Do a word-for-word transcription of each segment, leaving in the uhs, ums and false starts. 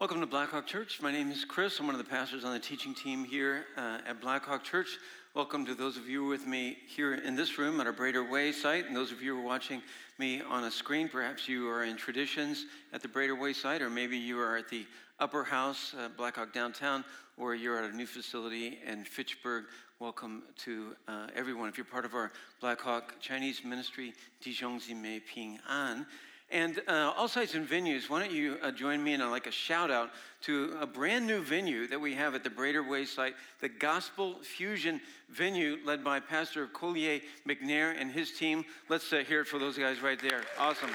Welcome to Blackhawk Church. My name is Chris. I'm one of the pastors on the teaching team here uh, at Blackhawk Church. Welcome to those of you with me here in this room at our Braider Way site, and those of you who are watching me on a screen. Perhaps you are in Traditions at the Braider Way site, or maybe you are at the Upper House, uh, Blackhawk Downtown, or you're at a new facility in Fitchburg. Welcome to uh, everyone. If you're part of our Blackhawk Chinese Ministry, Dijon Zimei Ping An. And uh, all sites and venues, why don't you uh, join me in a, like a shout out to a brand new venue that we have at the Braider Way site, the Gospel Fusion Venue, led by Pastor Collier McNair and his team. Let's uh, hear it for those guys right there. Awesome.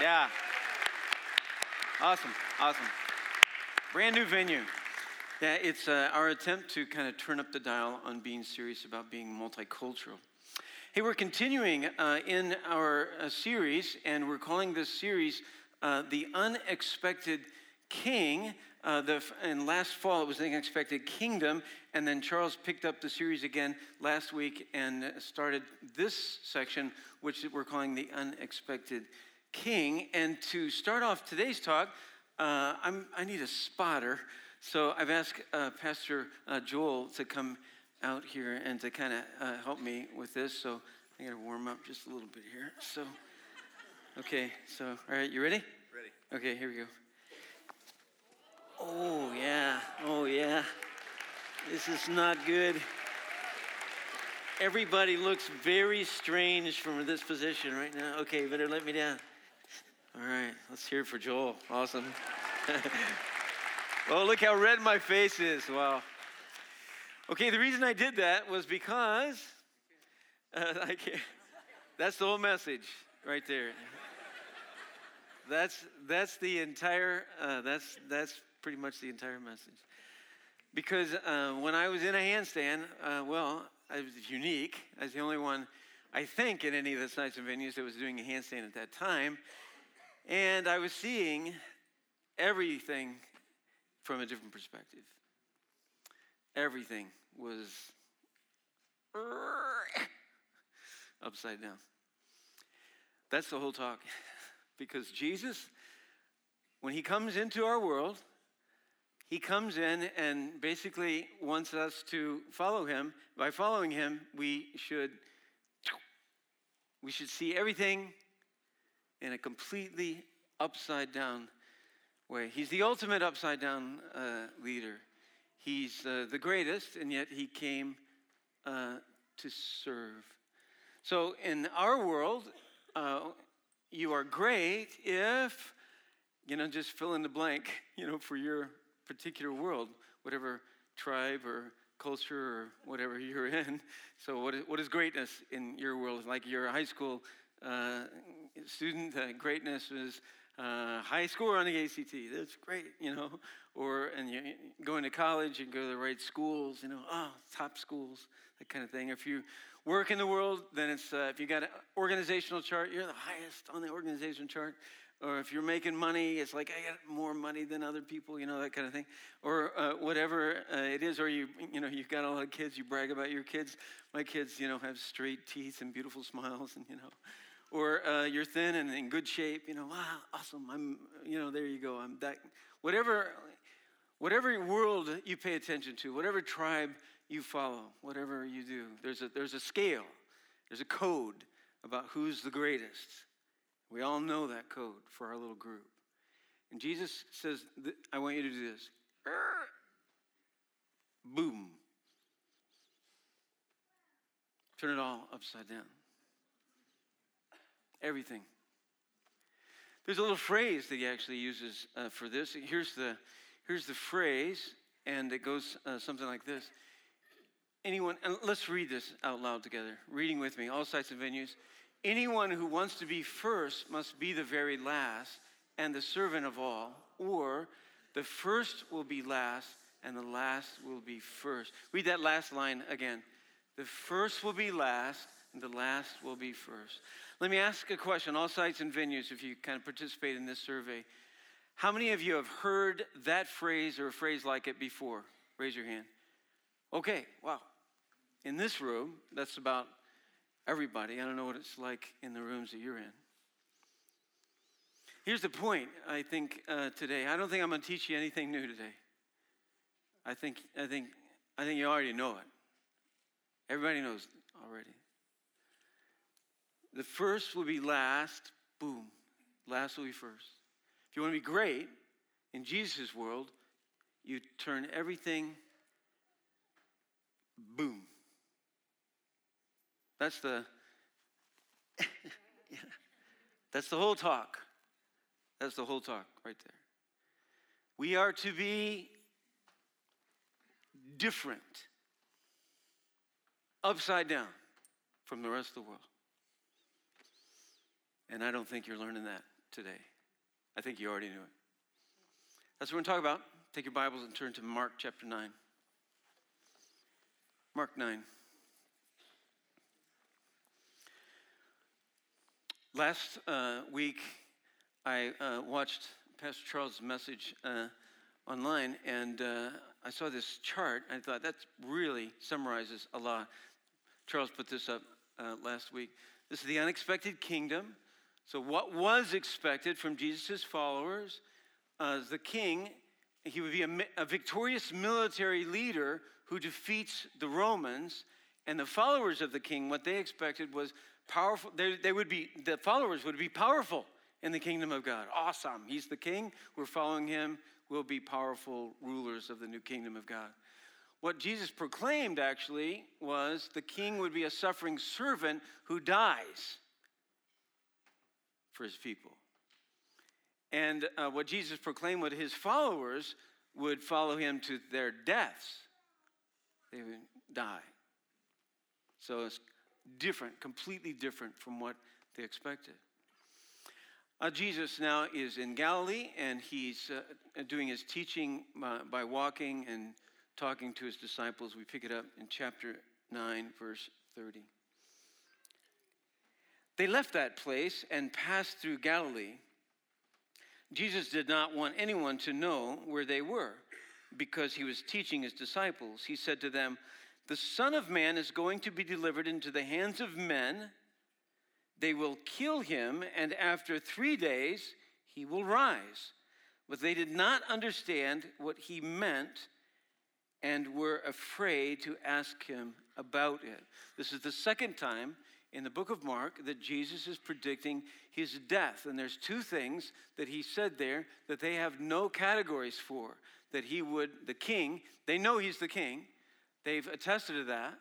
Yeah. Awesome. Awesome. Brand new venue. Yeah, it's uh, our attempt to kind of turn up the dial on being serious about being multicultural. Hey, we're continuing uh, in our uh, series, and we're calling this series uh, The Unexpected King. Uh, the, and last fall, it was The Unexpected Kingdom, and then Charles picked up the series again last week and started this section, which we're calling The Unexpected King. And to start off today's talk, uh, I'm, I need a spotter, so I've asked uh, Pastor uh, Joel to come out here and to kind of uh, help me with this. So I got to warm up just a little bit here. So, okay. So, all right, you ready? Ready. Okay, here we go. Oh, yeah. Oh, yeah. This is not good. Everybody looks very strange from this position right now. Okay, better let me down. All right, let's hear it for Joel. Awesome. Oh, look how red my face is. Wow. Okay, the reason I did that was because uh, I can't. That's the whole message right there. That's that's the entire. Uh, that's that's pretty much the entire message. Because uh, when I was in a handstand, uh, well, I was unique. I was the only one, I think, in any of the sites and venues that was doing a handstand at that time, and I was seeing everything from a different perspective. Everything was upside down. That's the whole talk. Because Jesus, when he comes into our world, he comes in and basically wants us to follow him. By following him, we should we should see everything in a completely upside down way. He's the ultimate upside down uh, leader. He's uh, the greatest, and yet he came uh, to serve. So in our world, uh, you are great if, you know, just fill in the blank, you know, for your particular world, whatever tribe or culture or whatever you're in. So what is, what is greatness in your world? Like you're a high school uh, student, uh, greatness is Uh, high score on the A C T, that's great, you know, or, and you're going to college and go to the right schools, you know, oh, top schools, that kind of thing. If you work in the world, then it's, uh, if you got an organizational chart, you're the highest on the organization chart, or if you're making money, it's like, I got more money than other people, you know, that kind of thing, or uh, whatever uh, it is, or you, you know, you've got a lot of kids, you brag about your kids. My kids, you know, have straight teeth and beautiful smiles, and, you know, Or uh, you're thin and in good shape, you know, wow, awesome, I'm, you know, there you go, I'm that, whatever, whatever world you pay attention to, whatever tribe you follow, whatever you do, there's a, there's a scale, there's a code about who's the greatest. We all know that code for our little group. And Jesus says, I want you to do this. Boom. Turn it all upside down. Everything. There's a little phrase that he actually uses uh, for this. Here's the, here's the phrase, and it goes uh, something like this. Anyone, and let's read this out loud together. Reading with me, all sites and venues. Anyone who wants to be first must be the very last and the servant of all, or the first will be last and the last will be first. Read that last line again. The first will be last and the last will be first. Let me ask a question, all sites and venues, if you kind of participate in this survey. How many of you have heard that phrase or a phrase like it before? Raise your hand. Okay, wow. In this room, that's about everybody. I don't know what it's like in the rooms that you're in. Here's the point, I think, uh, today. I don't think I'm going to teach you anything new today. I think, I think, I think you already know it. Everybody knows already. The first will be last, boom. Last will be first. If you want to be great in Jesus' world, you turn everything, boom. That's the, yeah. That's the whole talk. That's the whole talk right there. We are to be different, upside down from the rest of the world. And I don't think you're learning that today. I think you already knew it. That's what we're going to talk about. Take your Bibles and turn to Mark chapter nine. Mark nine. Last uh, week, I uh, watched Pastor Charles' message uh, online, and uh, I saw this chart, and I thought, that really summarizes a lot. Charles put this up uh, last week. This is the unexpected kingdom. So what was expected from Jesus' followers as the king, he would be a, a victorious military leader who defeats the Romans. And the followers of the king, what they expected was powerful. They, they would be, the followers would be powerful in the kingdom of God. Awesome. He's the king. We're following him. We'll be powerful rulers of the new kingdom of God. What Jesus proclaimed, actually, was the king would be a suffering servant who dies for his people. And uh, what Jesus proclaimed was his followers would follow him to their deaths. They would die. So it's different, completely different from what they expected. Uh, Jesus now is in Galilee, and he's uh, doing his teaching by, by walking and talking to his disciples. We pick it up in chapter nine, verse thirty. They left that place and passed through Galilee. Jesus did not want anyone to know where they were because he was teaching his disciples. He said to them, "The Son of Man is going to be delivered into the hands of men. They will kill him, and after three days he will rise." But they did not understand what he meant and were afraid to ask him about it. This is the second time in the book of Mark that Jesus is predicting his death. And there's two things that he said there that they have no categories for. That he would, the king, they know he's the king. They've attested to that.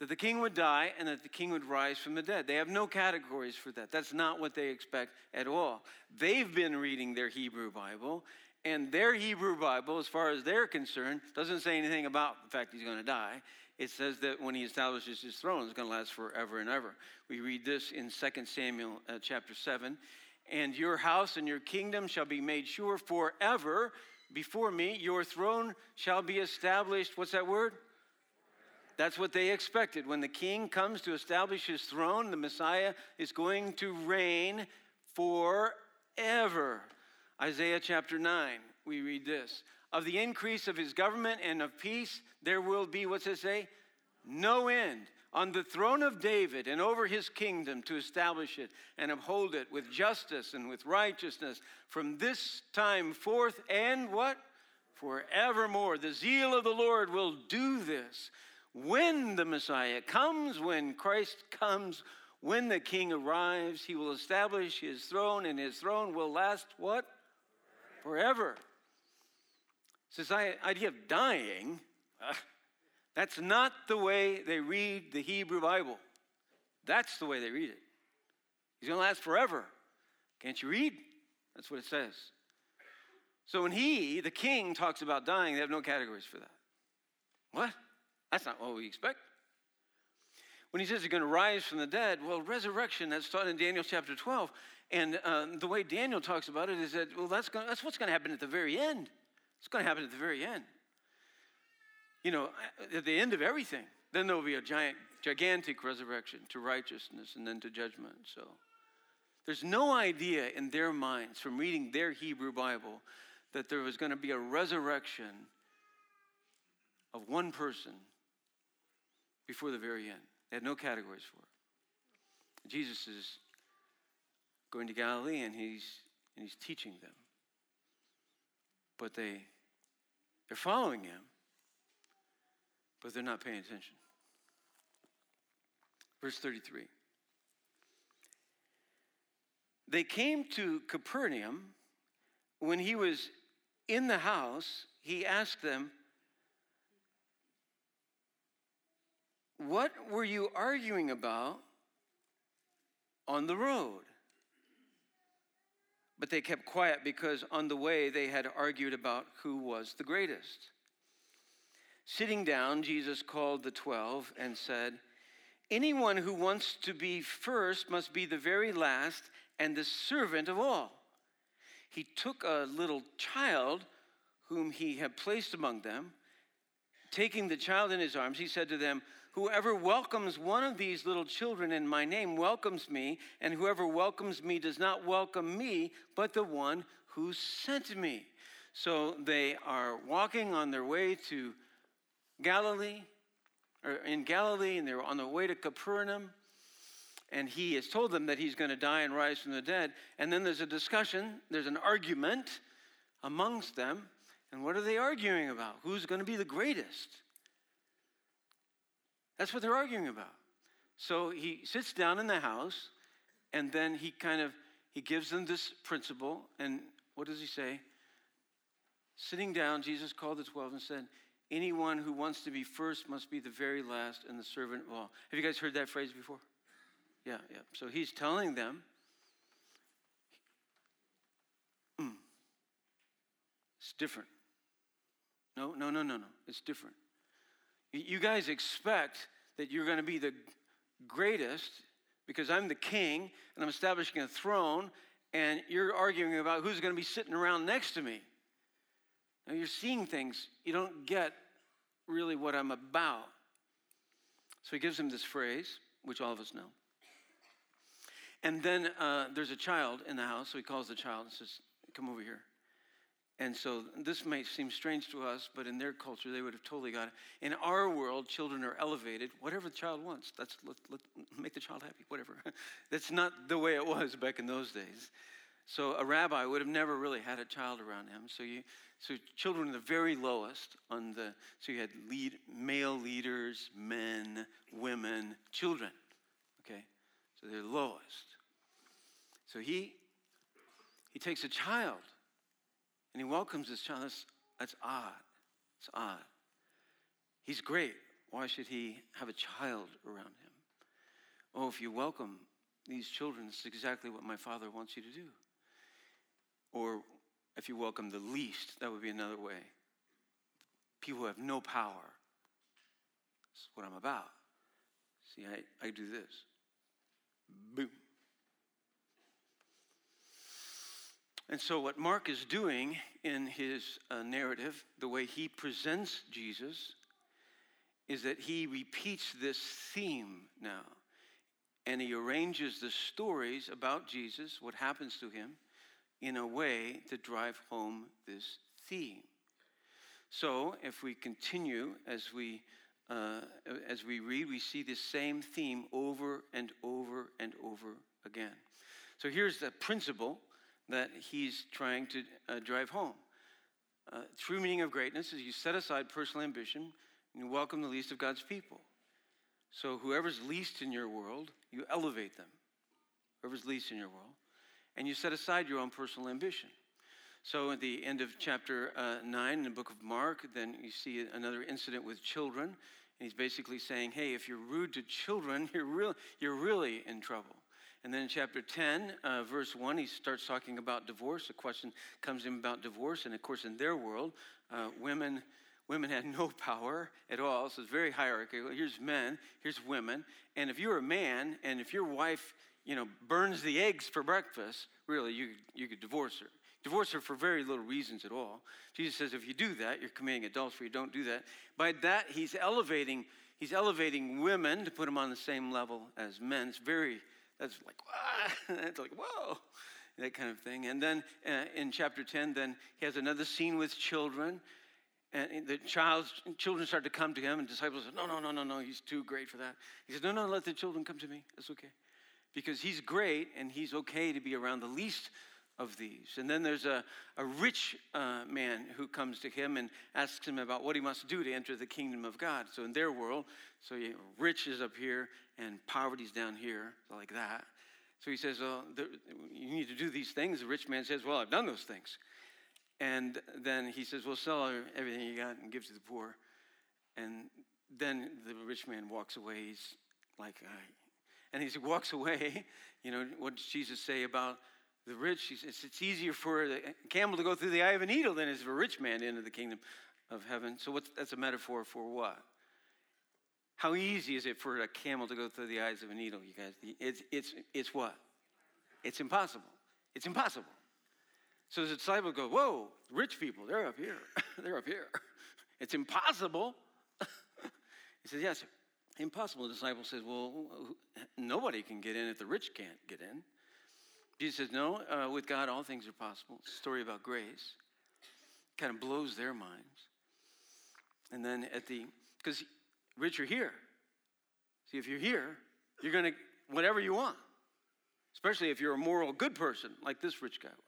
That the king would die and that the king would rise from the dead. They have no categories for that. That's not what they expect at all. They've been reading their Hebrew Bible, and their Hebrew Bible, as far as they're concerned, doesn't say anything about the fact he's going to die. It says that when he establishes his throne, it's going to last forever and ever. We read this in Second Samuel uh, chapter seven. "And your house and your kingdom shall be made sure forever before me. Your throne shall be established." What's that word? That's what they expected. When the king comes to establish his throne, the Messiah is going to reign forever. Isaiah chapter nine, we read this. "Of the increase of his government and of peace, there will be," what's it say? "No end. On the throne of David and over his kingdom to establish it and uphold it with justice and with righteousness from this time forth and" what? "Forevermore. The zeal of the Lord will do this." When the Messiah comes, when Christ comes, when the king arrives, he will establish his throne, and his throne will last what? Forever. Since I idea of dying, uh, that's not the way they read the Hebrew Bible. That's the way they read it. He's going to last forever. Can't you read? That's what it says. So when he, the king, talks about dying, they have no categories for that. What? That's not what we expect. When he says he's going to rise from the dead, well, resurrection, that's taught in Daniel chapter twelve. And um, the way Daniel talks about it is that, well, that's going to, that's what's going to happen at the very end. It's going to happen at the very end. You know, at the end of everything, then there will be a giant, gigantic resurrection to righteousness and then to judgment. So there's no idea in their minds from reading their Hebrew Bible that there was going to be a resurrection of one person before the very end. They had no categories for it. Jesus is going to Galilee, and he's and he's teaching them. But they, they're following him, but they're not paying attention. Verse thirty-three. They came to Capernaum. When he was in the house, he asked them, "What were you arguing about on the road?" But they kept quiet because on the way they had argued about who was the greatest. Sitting down, Jesus called the twelve and said, "Anyone who wants to be first must be the very last and the servant of all." He took a little child whom he had placed among them. Taking the child in his arms, he said to them, "Whoever welcomes one of these little children in my name welcomes me, and whoever welcomes me does not welcome me, but the one who sent me." So they are walking on their way to Galilee, or in Galilee, and they're on their way to Capernaum. And he has told them that he's going to die and rise from the dead. And then there's a discussion, there's an argument amongst them. And what are they arguing about? Who's going to be the greatest? That's what they're arguing about. So he sits down in the house, and then he kind of, he gives them this principle. And what does he say? Sitting down, Jesus called the twelve and said, "Anyone who wants to be first must be the very last and the servant of all." Have you guys heard that phrase before? Yeah, yeah. So he's telling them, mm, it's different. No, no, no, no, no. It's different. You guys expect that you're going to be the greatest because I'm the king and I'm establishing a throne, and you're arguing about who's going to be sitting around next to me. Now you're seeing things. You don't get really what I'm about. So he gives them this phrase, which all of us know. And then uh, there's a child in the house, so he calls the child and says, "Come over here." And so this may seem strange to us, but in their culture, they would have totally got it. In our world, children are elevated. Whatever the child wants, that's let, let, make the child happy, whatever. That's not the way it was back in those days. So a rabbi would have never really had a child around him. So you, so children are the very lowest on the, so you had lead, male leaders, men, women, children, okay? So they're lowest. So he he takes a child, and he welcomes this child. That's, that's odd. It's odd. He's great. Why should he have a child around him? Oh, if you welcome these children, it's exactly what my Father wants you to do. Or if you welcome the least, that would be another way. People who have no power. That's what I'm about. See, I, I do this. Boom. And so what Mark is doing in his uh, narrative, the way he presents Jesus, is that he repeats this theme now. And he arranges the stories about Jesus, what happens to him, in a way to drive home this theme. So if we continue as we Uh, as we read, we see this same theme over and over and over again. So here's the principle that he's trying to uh, drive home. Uh, true meaning of greatness is you set aside personal ambition and you welcome the least of God's people. So whoever's least in your world, you elevate them. Whoever's least in your world. And you set aside your own personal ambition. So at the end of chapter uh, nine in the book of Mark, then you see another incident with children. And he's basically saying, hey, if you're rude to children, you're, real, you're really in trouble. And then in chapter ten, uh, verse one, he starts talking about divorce. A question comes in about divorce. And of course, in their world, uh, women women had no power at all. So it's very hierarchical. Here's men, here's women. And if you're a man, and if your wife, you know, burns the eggs for breakfast, really, you you could divorce her. Divorce her for very little reasons at all. Jesus says, if you do that, you're committing adultery. Don't do that. By that, he's elevating, he's elevating women to put them on the same level as men. It's very, that's like, ah, that's like, whoa, that kind of thing. And then uh, in chapter ten, then he has another scene with children. And the child's, children start to come to him. And disciples say, no, no, no, no, no, he's too great for that. He says, no, no, let the children come to me. That's okay. Because he's great and he's okay to be around the least of these. And then there's a, a rich uh, man who comes to him and asks him about what he must do to enter the kingdom of God. So in their world, so you know, rich is up here and poverty's down here, like that. So he says, well, there, you need to do these things. The rich man says, well, I've done those things. And then he says, well, sell everything you got and give to the poor. And then the rich man walks away. He's like, uh, and he walks away. You know, what does Jesus say about the rich? He says, it's easier for a camel to go through the eye of a needle than it is for a rich man into the kingdom of heaven. So what's, that's a metaphor for what? How easy is it for a camel to go through the eyes of a needle, you guys? It's it's it's what? It's impossible. It's impossible. So the disciple goes, whoa, rich people, they're up here. They're up here. It's impossible. He says, yes, impossible. The disciple says, well, nobody can get in if the rich can't get in. Jesus says, no, uh, with God, all things are possible. It's a story about grace. Kind of blows their minds. And then at the, because rich are here. See, if you're here, you're going to, whatever you want. Especially if you're a moral good person, like this rich guy was.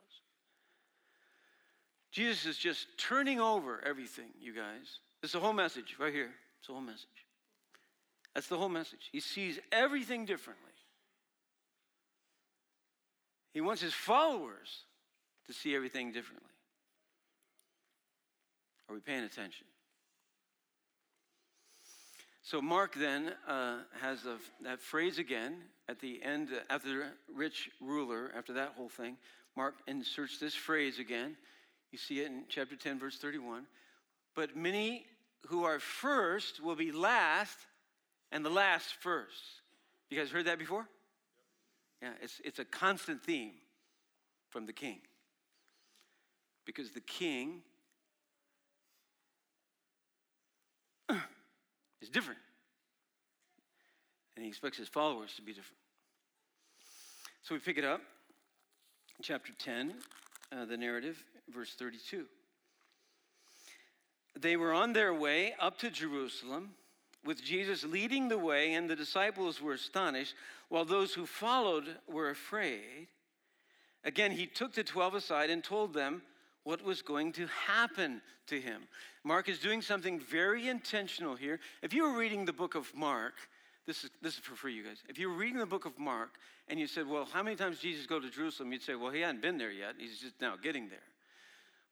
Jesus is just turning over everything, you guys. It's the whole message right here. It's the whole message. That's the whole message. He sees everything differently. He wants his followers to see everything differently. Are we paying attention? So Mark then uh, has a, that phrase again at the end, uh, after the rich ruler, after that whole thing. Mark inserts this phrase again. You see it in chapter ten, verse thirty-one. But many who are first will be last, and the last first. You guys heard that before? Yeah, it's it's a constant theme from the king. Because the king is different. And he expects his followers to be different. So we pick it up. Chapter ten, uh, the narrative, verse thirty-two. They were on their way up to Jerusalem, with Jesus leading the way, and the disciples were astonished, while those who followed were afraid. Again, he took the twelve aside and told them what was going to happen to him. Mark is doing something very intentional here. If you were reading the book of Mark, this is this is for free, you guys. If you were reading the book of Mark and you said, well, how many times did Jesus go to Jerusalem? You'd say, well, he hadn't been there yet. He's just now getting there.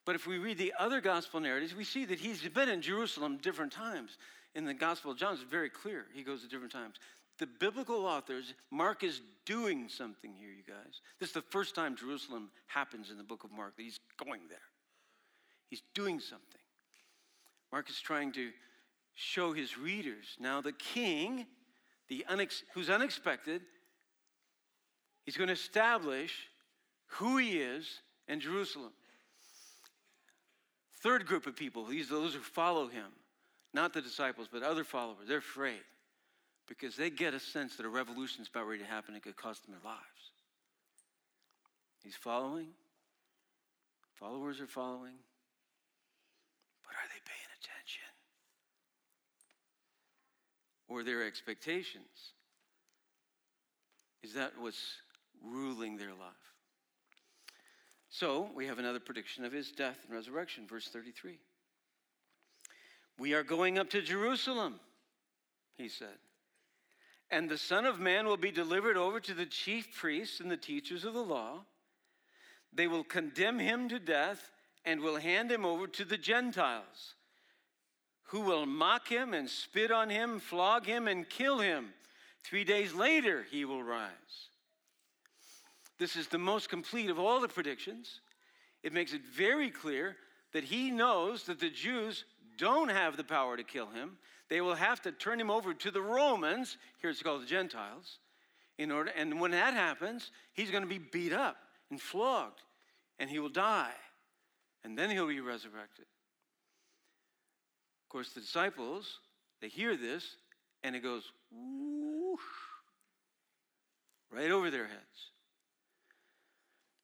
But if we read the other gospel narratives, we see that he's been in Jerusalem different times. In the Gospel of John, it's very clear. He goes at different times. The biblical authors, Mark is doing something here, you guys. This is the first time Jerusalem happens in the book of Mark, that he's going there. He's doing something. Mark is trying to show his readers. Now the king, the unex- who's unexpected, he's going to establish who he is in Jerusalem. Third group of people, these are those who follow him, not the disciples, but other followers. They're afraid because they get a sense that a revolution is about ready to happen. It could cost them their lives. He's following. Followers are following. But are they paying attention? Or their expectations? Is that what's ruling their life? So we have another prediction of his death and resurrection, verse thirty-three. We are going up to Jerusalem, he said, and the Son of Man will be delivered over to the chief priests and the teachers of the law. They will condemn him to death and will hand him over to the Gentiles, who will mock him and spit on him, flog him and kill him. Three days later he will rise. This is the most complete of all the predictions. It makes it very clear that he knows that the Jews don't have the power to kill him. They will have to turn him over to the Romans, here it's called the Gentiles, in order, and when that happens, he's going to be beat up and flogged, and he will die, and then he'll be resurrected. Of course, the disciples, they hear this, and it goes whoosh, right over their heads.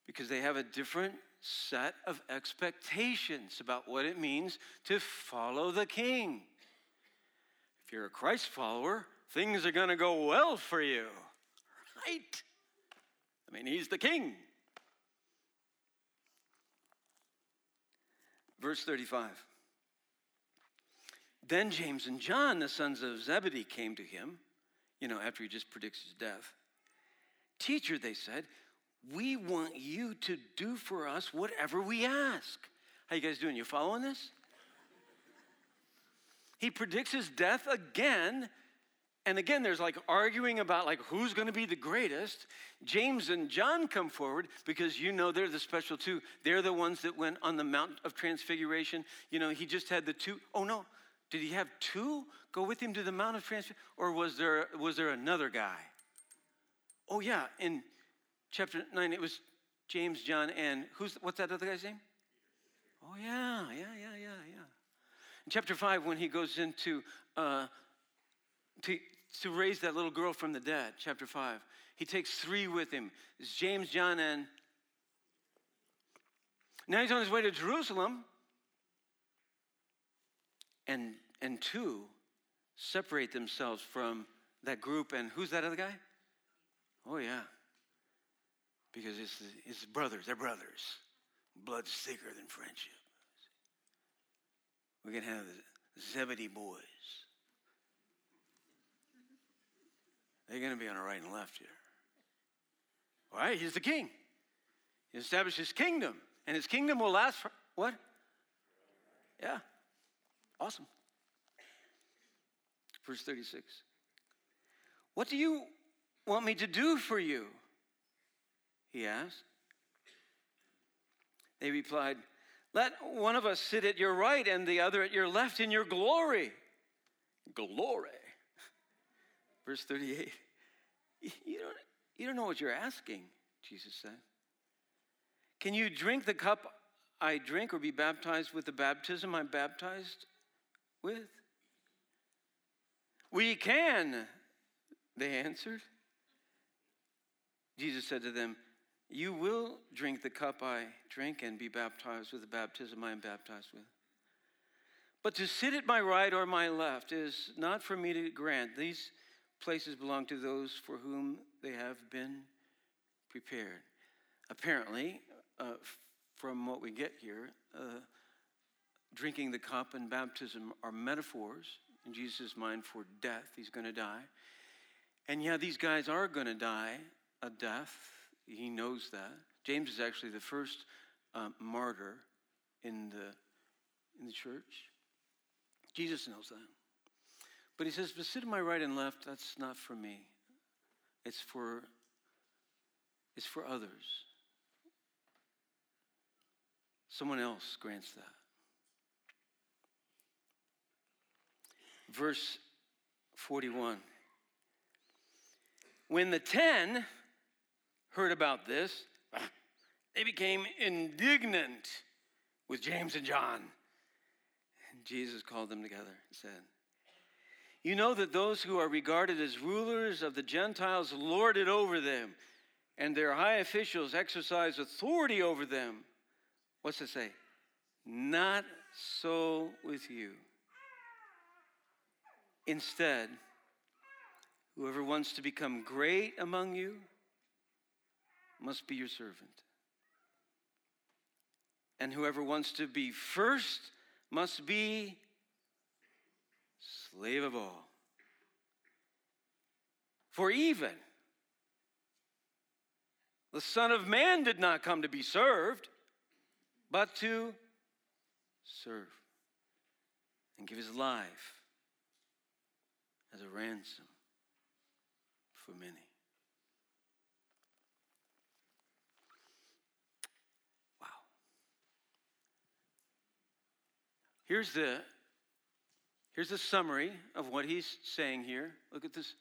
Because they have a different set of expectations about what it means to follow the king. If you're a Christ follower, things are going to go well for you, right? I mean, he's the king. Verse thirty-five. Then James and John, the sons of Zebedee, came to him, you know, after he just predicts his death. Teacher, they said, we want you to do for us whatever we ask. How you guys doing? You following this? He predicts his death again. And again, there's like arguing about like who's going to be the greatest. James and John come forward because, you know, they're the special two. They're the ones that went on the Mount of Transfiguration. You know, he just had the two. Oh, no. Did he have two go with him to the Mount of Transfiguration? Or was there, was there another guy? Oh, yeah. In chapter nine, it was James, John, and who's what's that other guy's name? Oh, yeah, yeah, yeah, yeah, yeah. In chapter five, when he goes into... Uh, To, to raise that little girl from the dead, chapter five. He takes three with him. It's James, John, and... Now he's on his way to Jerusalem. And, and two separate themselves from that group. And who's that other guy? Oh, yeah. Because it's, it's brothers. They're brothers. Blood's thicker than friendship. We're going to have the Zebedee boys. They're going to be on the right and left here. All right, he's the king. He established his kingdom, and his kingdom will last for, what? Yeah, awesome. Verse thirty-six. What do you want me to do for you? He asked. They replied, let one of us sit at your right and the other at your left in your glory. Glory. Verse thirty-eight, you don't, you don't know what you're asking, Jesus said. Can you drink the cup I drink or be baptized with the baptism I'm baptized with? We can, they answered. Jesus said to them, you will drink the cup I drink and be baptized with the baptism I am baptized with. But to sit at my right or my left is not for me to grant. These places belong to those for whom they have been prepared. Apparently, uh, from what we get here, uh, drinking the cup and baptism are metaphors in Jesus' mind for death. He's going to die. And yeah, these guys are going to die a death. He knows that. James is actually the first uh, martyr in the in the church. Jesus knows that. But he says, but sit to my right and left, that's not for me. It's for, it's for others. Someone else grants that. Verse forty-one. When the ten heard about this, they became indignant with James and John. And Jesus called them together and said, you know that those who are regarded as rulers of the Gentiles lord it over them, and their high officials exercise authority over them. What's it say? Not so with you. Instead, whoever wants to become great among you must be your servant. And whoever wants to be first must be slave of all. For even the Son of Man did not come to be served, but to serve and give his life as a ransom for many. Wow. Here's the Here's a summary of what he's saying here. Look at this.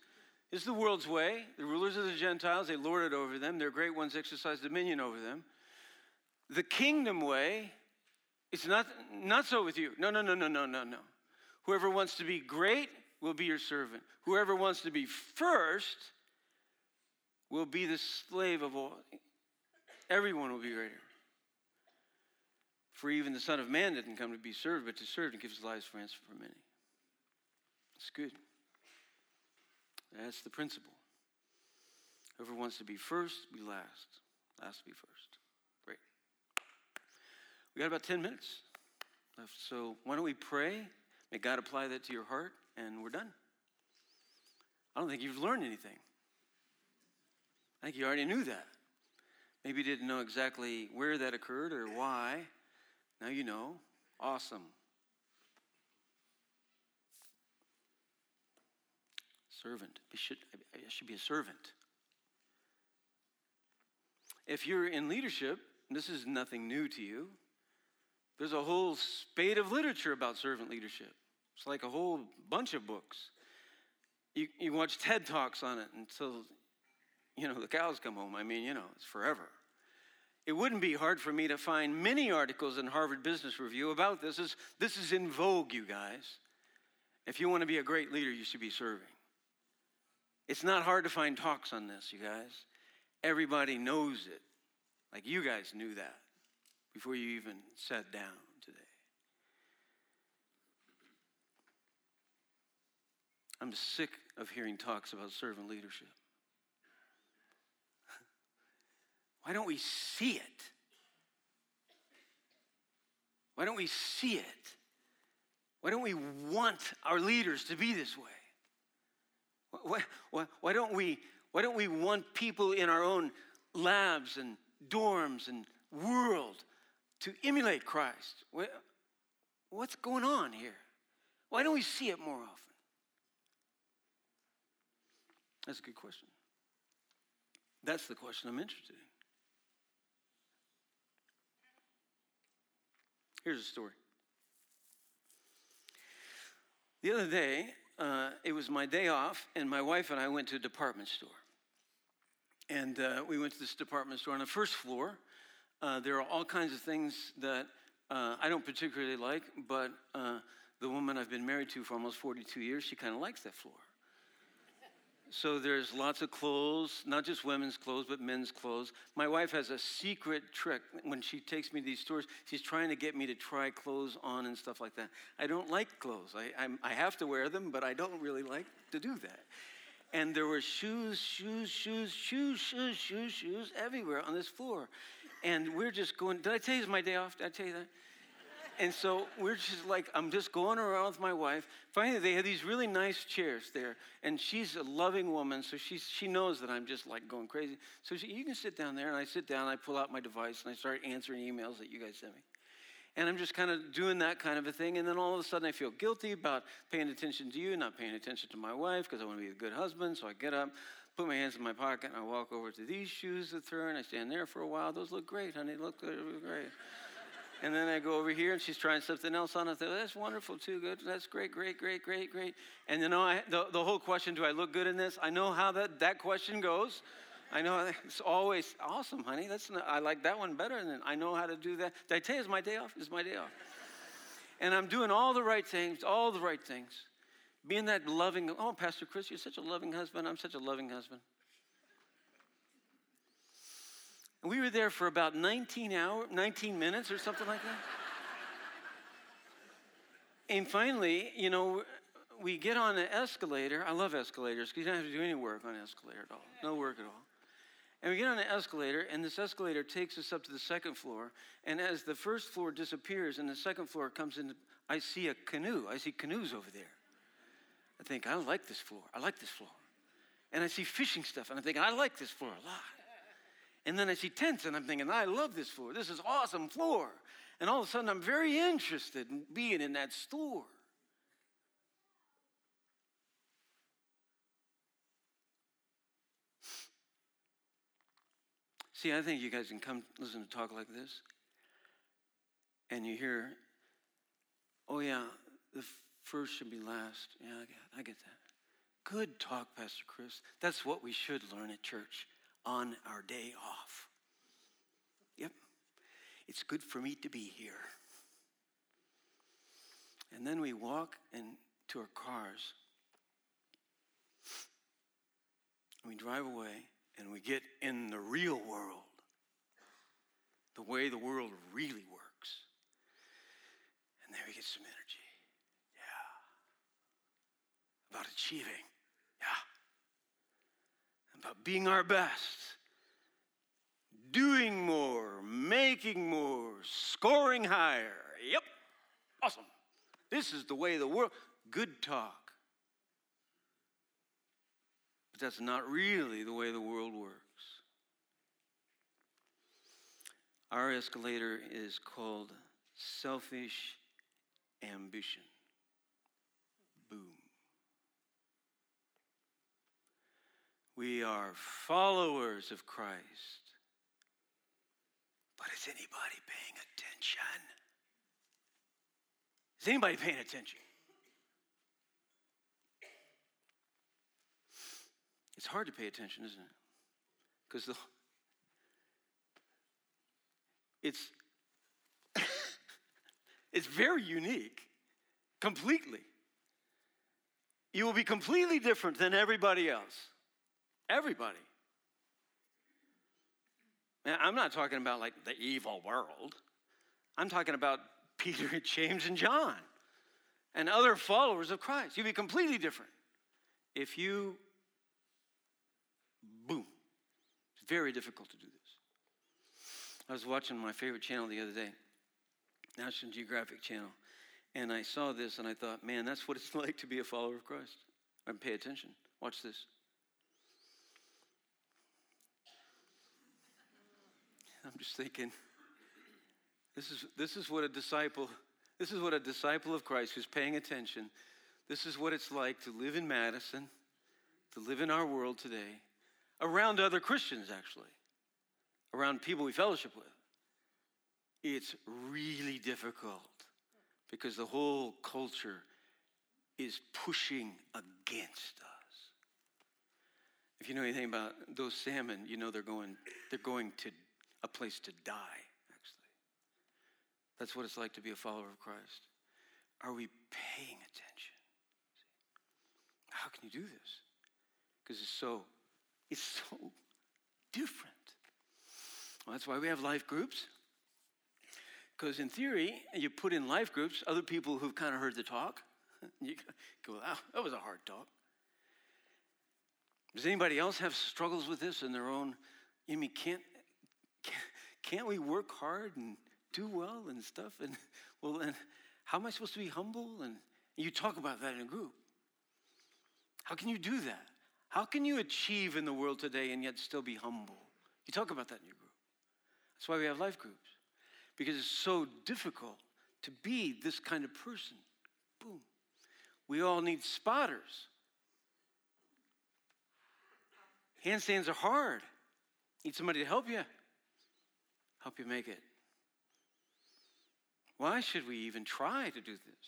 This is the world's way. The rulers of the Gentiles, they lord it over them. Their great ones exercise dominion over them. The kingdom way, it's not, not so with you. No, no, no, no, no, no, no. Whoever wants to be great will be your servant. Whoever wants to be first will be the slave of all. Everyone will be greater. For even the Son of Man didn't come to be served, but to serve and give his life for ransom for many. It's good. That's the principle. Whoever wants to be first, be last. Last to be first. Great. We got about ten minutes. So why don't we pray? May God apply that to your heart, and we're done. I don't think you've learned anything. I think you already knew that. Maybe you didn't know exactly where that occurred or why. Now you know. Awesome. Servant. I should, I should be a servant. If you're in leadership, this is nothing new to you. There's a whole spate of literature about servant leadership. It's like a whole bunch of books. You you watch TED Talks on it until, you know, the cows come home. I mean, you know, it's forever. It wouldn't be hard for me to find many articles in Harvard Business Review about this. This is, this is in vogue, you guys. If you want to be a great leader, you should be serving. It's not hard to find talks on this, you guys. Everybody knows it. Like you guys knew that before you even sat down today. I'm sick of hearing talks about servant leadership. Why don't we see it? Why don't we see it? Why don't we want our leaders to be this way? Why, why, why don't we, why don't we want people in our own labs and dorms and world to emulate Christ? What's going on here? Why don't we see it more often? That's a good question. That's the question I'm interested in. Here's a story. The other day, Uh, it was my day off, and my wife and I went to a department store. And uh, we went to this department store on the first floor. Uh, there are all kinds of things that uh, I don't particularly like, but uh, the woman I've been married to for almost forty-two years, she kind of likes that floor. So there's lots of clothes, not just women's clothes, but men's clothes. My wife has a secret trick. When she takes me to these stores, she's trying to get me to try clothes on and stuff like that. I don't like clothes. I I'm, I have to wear them, but I don't really like to do that. And there were shoes, shoes, shoes, shoes, shoes, shoes, shoes everywhere on this floor. And we're just going, did I tell you it's my day off? Did I tell you that? And so we're just like, I'm just going around with my wife. Finally, they had these really nice chairs there. And she's a loving woman, so she she knows that I'm just like going crazy. So she, you can sit down there. And I sit down, I pull out my device, and I start answering emails that you guys sent me. And I'm just kind of doing that kind of a thing. And then all of a sudden, I feel guilty about paying attention to you, not paying attention to my wife, because I want to be a good husband. So I get up, put my hands in my pocket, and I walk over to these shoes with her. And I stand there for a while. Those look great, honey. Look, they look great. And then I go over here, and she's trying something else on. I thought, that's wonderful, too, good. That's great, great, great, great, great. And you know, I, the, the whole question, do I look good in this? I know how that, that question goes. I know it's always, awesome, honey. That's not, I like that one better, and I know how to do that. Did I tell you it's my day off? It's my day off. And I'm doing all the right things, all the right things. Being that loving, oh, Pastor Chris, you're such a loving husband. I'm such a loving husband. And we were there for about nineteen hours, nineteen minutes or something like that. And finally, you know, we get on an escalator. I love escalators because you don't have to do any work on an escalator at all. No work at all. And we get on an escalator, and this escalator takes us up to the second floor. And as the first floor disappears and the second floor comes in, I see a canoe. I see canoes over there. I think, I like this floor. I like this floor. And I see fishing stuff, and I'm thinking, I like this floor a lot. And then I see tents, and I'm thinking, I love this floor. This is awesome floor. And all of a sudden, I'm very interested in being in that store. See, I think you guys can come listen to talk like this, and you hear, oh, yeah, the first should be last. Yeah, I get, I get that. Good talk, Pastor Chris. That's what we should learn at church. On our day off. Yep. It's good for me to be here. And then we walk in to our cars. And we drive away and we get in the real world. The way the world really works. And there we get some energy. Yeah. About achieving. Yeah. About being our best, doing more, making more, scoring higher. Yep, This is the way of the world. Good talk. But that's not really the way the world works. Our escalator is called selfish ambition. Boom. We are followers of Christ. But is anybody paying attention? Is anybody paying attention? It's hard to pay attention, isn't it? Because the It's it's very unique, completely. You will be completely different than everybody else. Everybody. Now, I'm not talking about like the evil world. I'm talking about Peter and James and John and other followers of Christ. You'll be completely different if you, boom. It's very difficult to do this. I was watching my favorite channel the other day, National Geographic channel, and I saw this and I thought, man, that's what it's like to be a follower of Christ. I pay attention. Watch this. I'm just thinking, this is this is what a disciple, this is what a disciple of Christ who's paying attention, this is what it's like to live in Madison, to live in our world today, around other Christians actually. Around people we fellowship with, it's really difficult because the whole culture is pushing against us. If you know anything about those salmon, you know they're going they're going to a place to die, actually. That's what it's like to be a follower of Christ. Are we paying attention? How can you do this? Because it's so it's so different. Well, that's why we have life groups. Because in theory, you put in life groups, other people who've kind of heard the talk. You go, oh, that was a hard talk. Does anybody else have struggles with this in their own? I mean, can't, can't we work hard and do well and stuff? And well, and how am I supposed to be humble? And you talk about that in a group. How can you do that? How can you achieve in the world today and yet still be humble? You talk about that in your group. That's why we have life groups, because it's so difficult to be this kind of person. Boom. We all need spotters. Handstands are hard. Need somebody to help you, help you make it. Why should we even try to do this?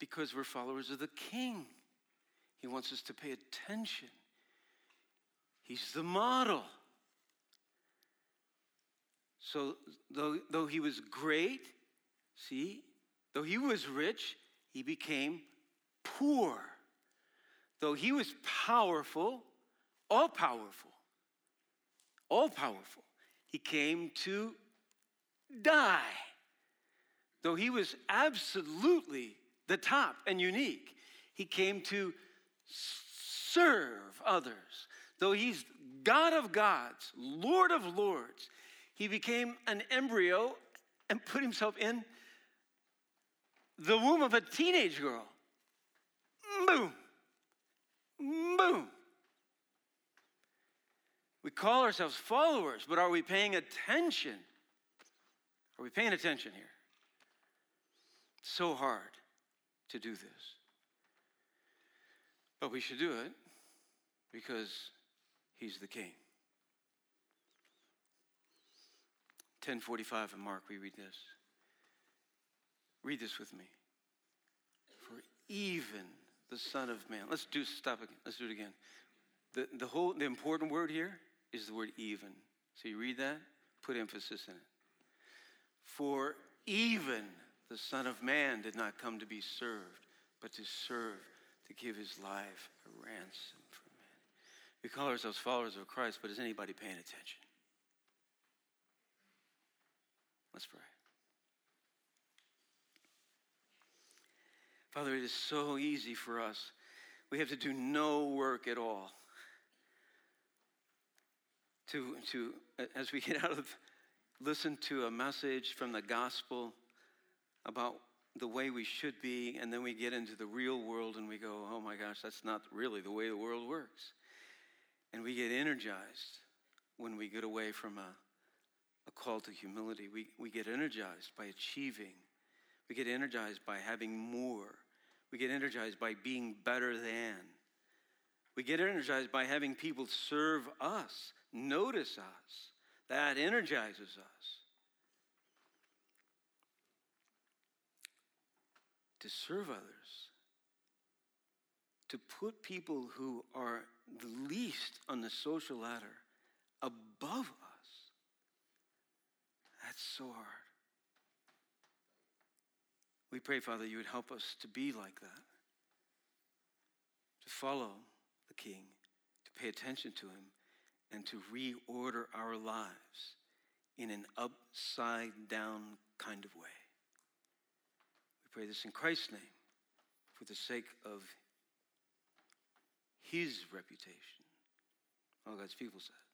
Because we're followers of the King. He wants us to pay attention. He's the model. So though, though he was great, see, though he was rich, he became poor. Though he was powerful, all powerful, all powerful, he came to die. Though he was absolutely the top and unique, he came to serve others. Though he's God of gods, Lord of lords, he became an embryo and put himself in the womb of a teenage girl. Boom. Boom. We call ourselves followers, but are we paying attention? Are we paying attention here? It's so hard to do this. But we should do it because he's the King. ten forty-five in Mark, we read this. Read this with me. For even the Son of Man. Let's do stop again. Let's do it again. The the whole the important word here is the word even. So you read that, put emphasis in it. For even the Son of Man did not come to be served, but to serve, to give his life a ransom for men. We call ourselves followers of Christ, but is anybody paying attention? Let's pray. Father, it is so easy for us. We have to do no work at all. To, to as we get out of listen to a message from the gospel about the way we should be, and then we get into the real world and we go, oh my gosh, that's not really the way the world works. And we get energized when we get away from a, a call to humility. We, we get energized by achieving. We get energized by having more. We get energized by being better than. We get energized by having people serve us, notice us. That energizes us. To serve others. To put people who are the least on the social ladder above us. That's so hard. We pray, Father, you would help us to be like that, to follow the King, to pay attention to him, and to reorder our lives in an upside-down kind of way. We pray this in Christ's name, for the sake of his reputation. All God's people said.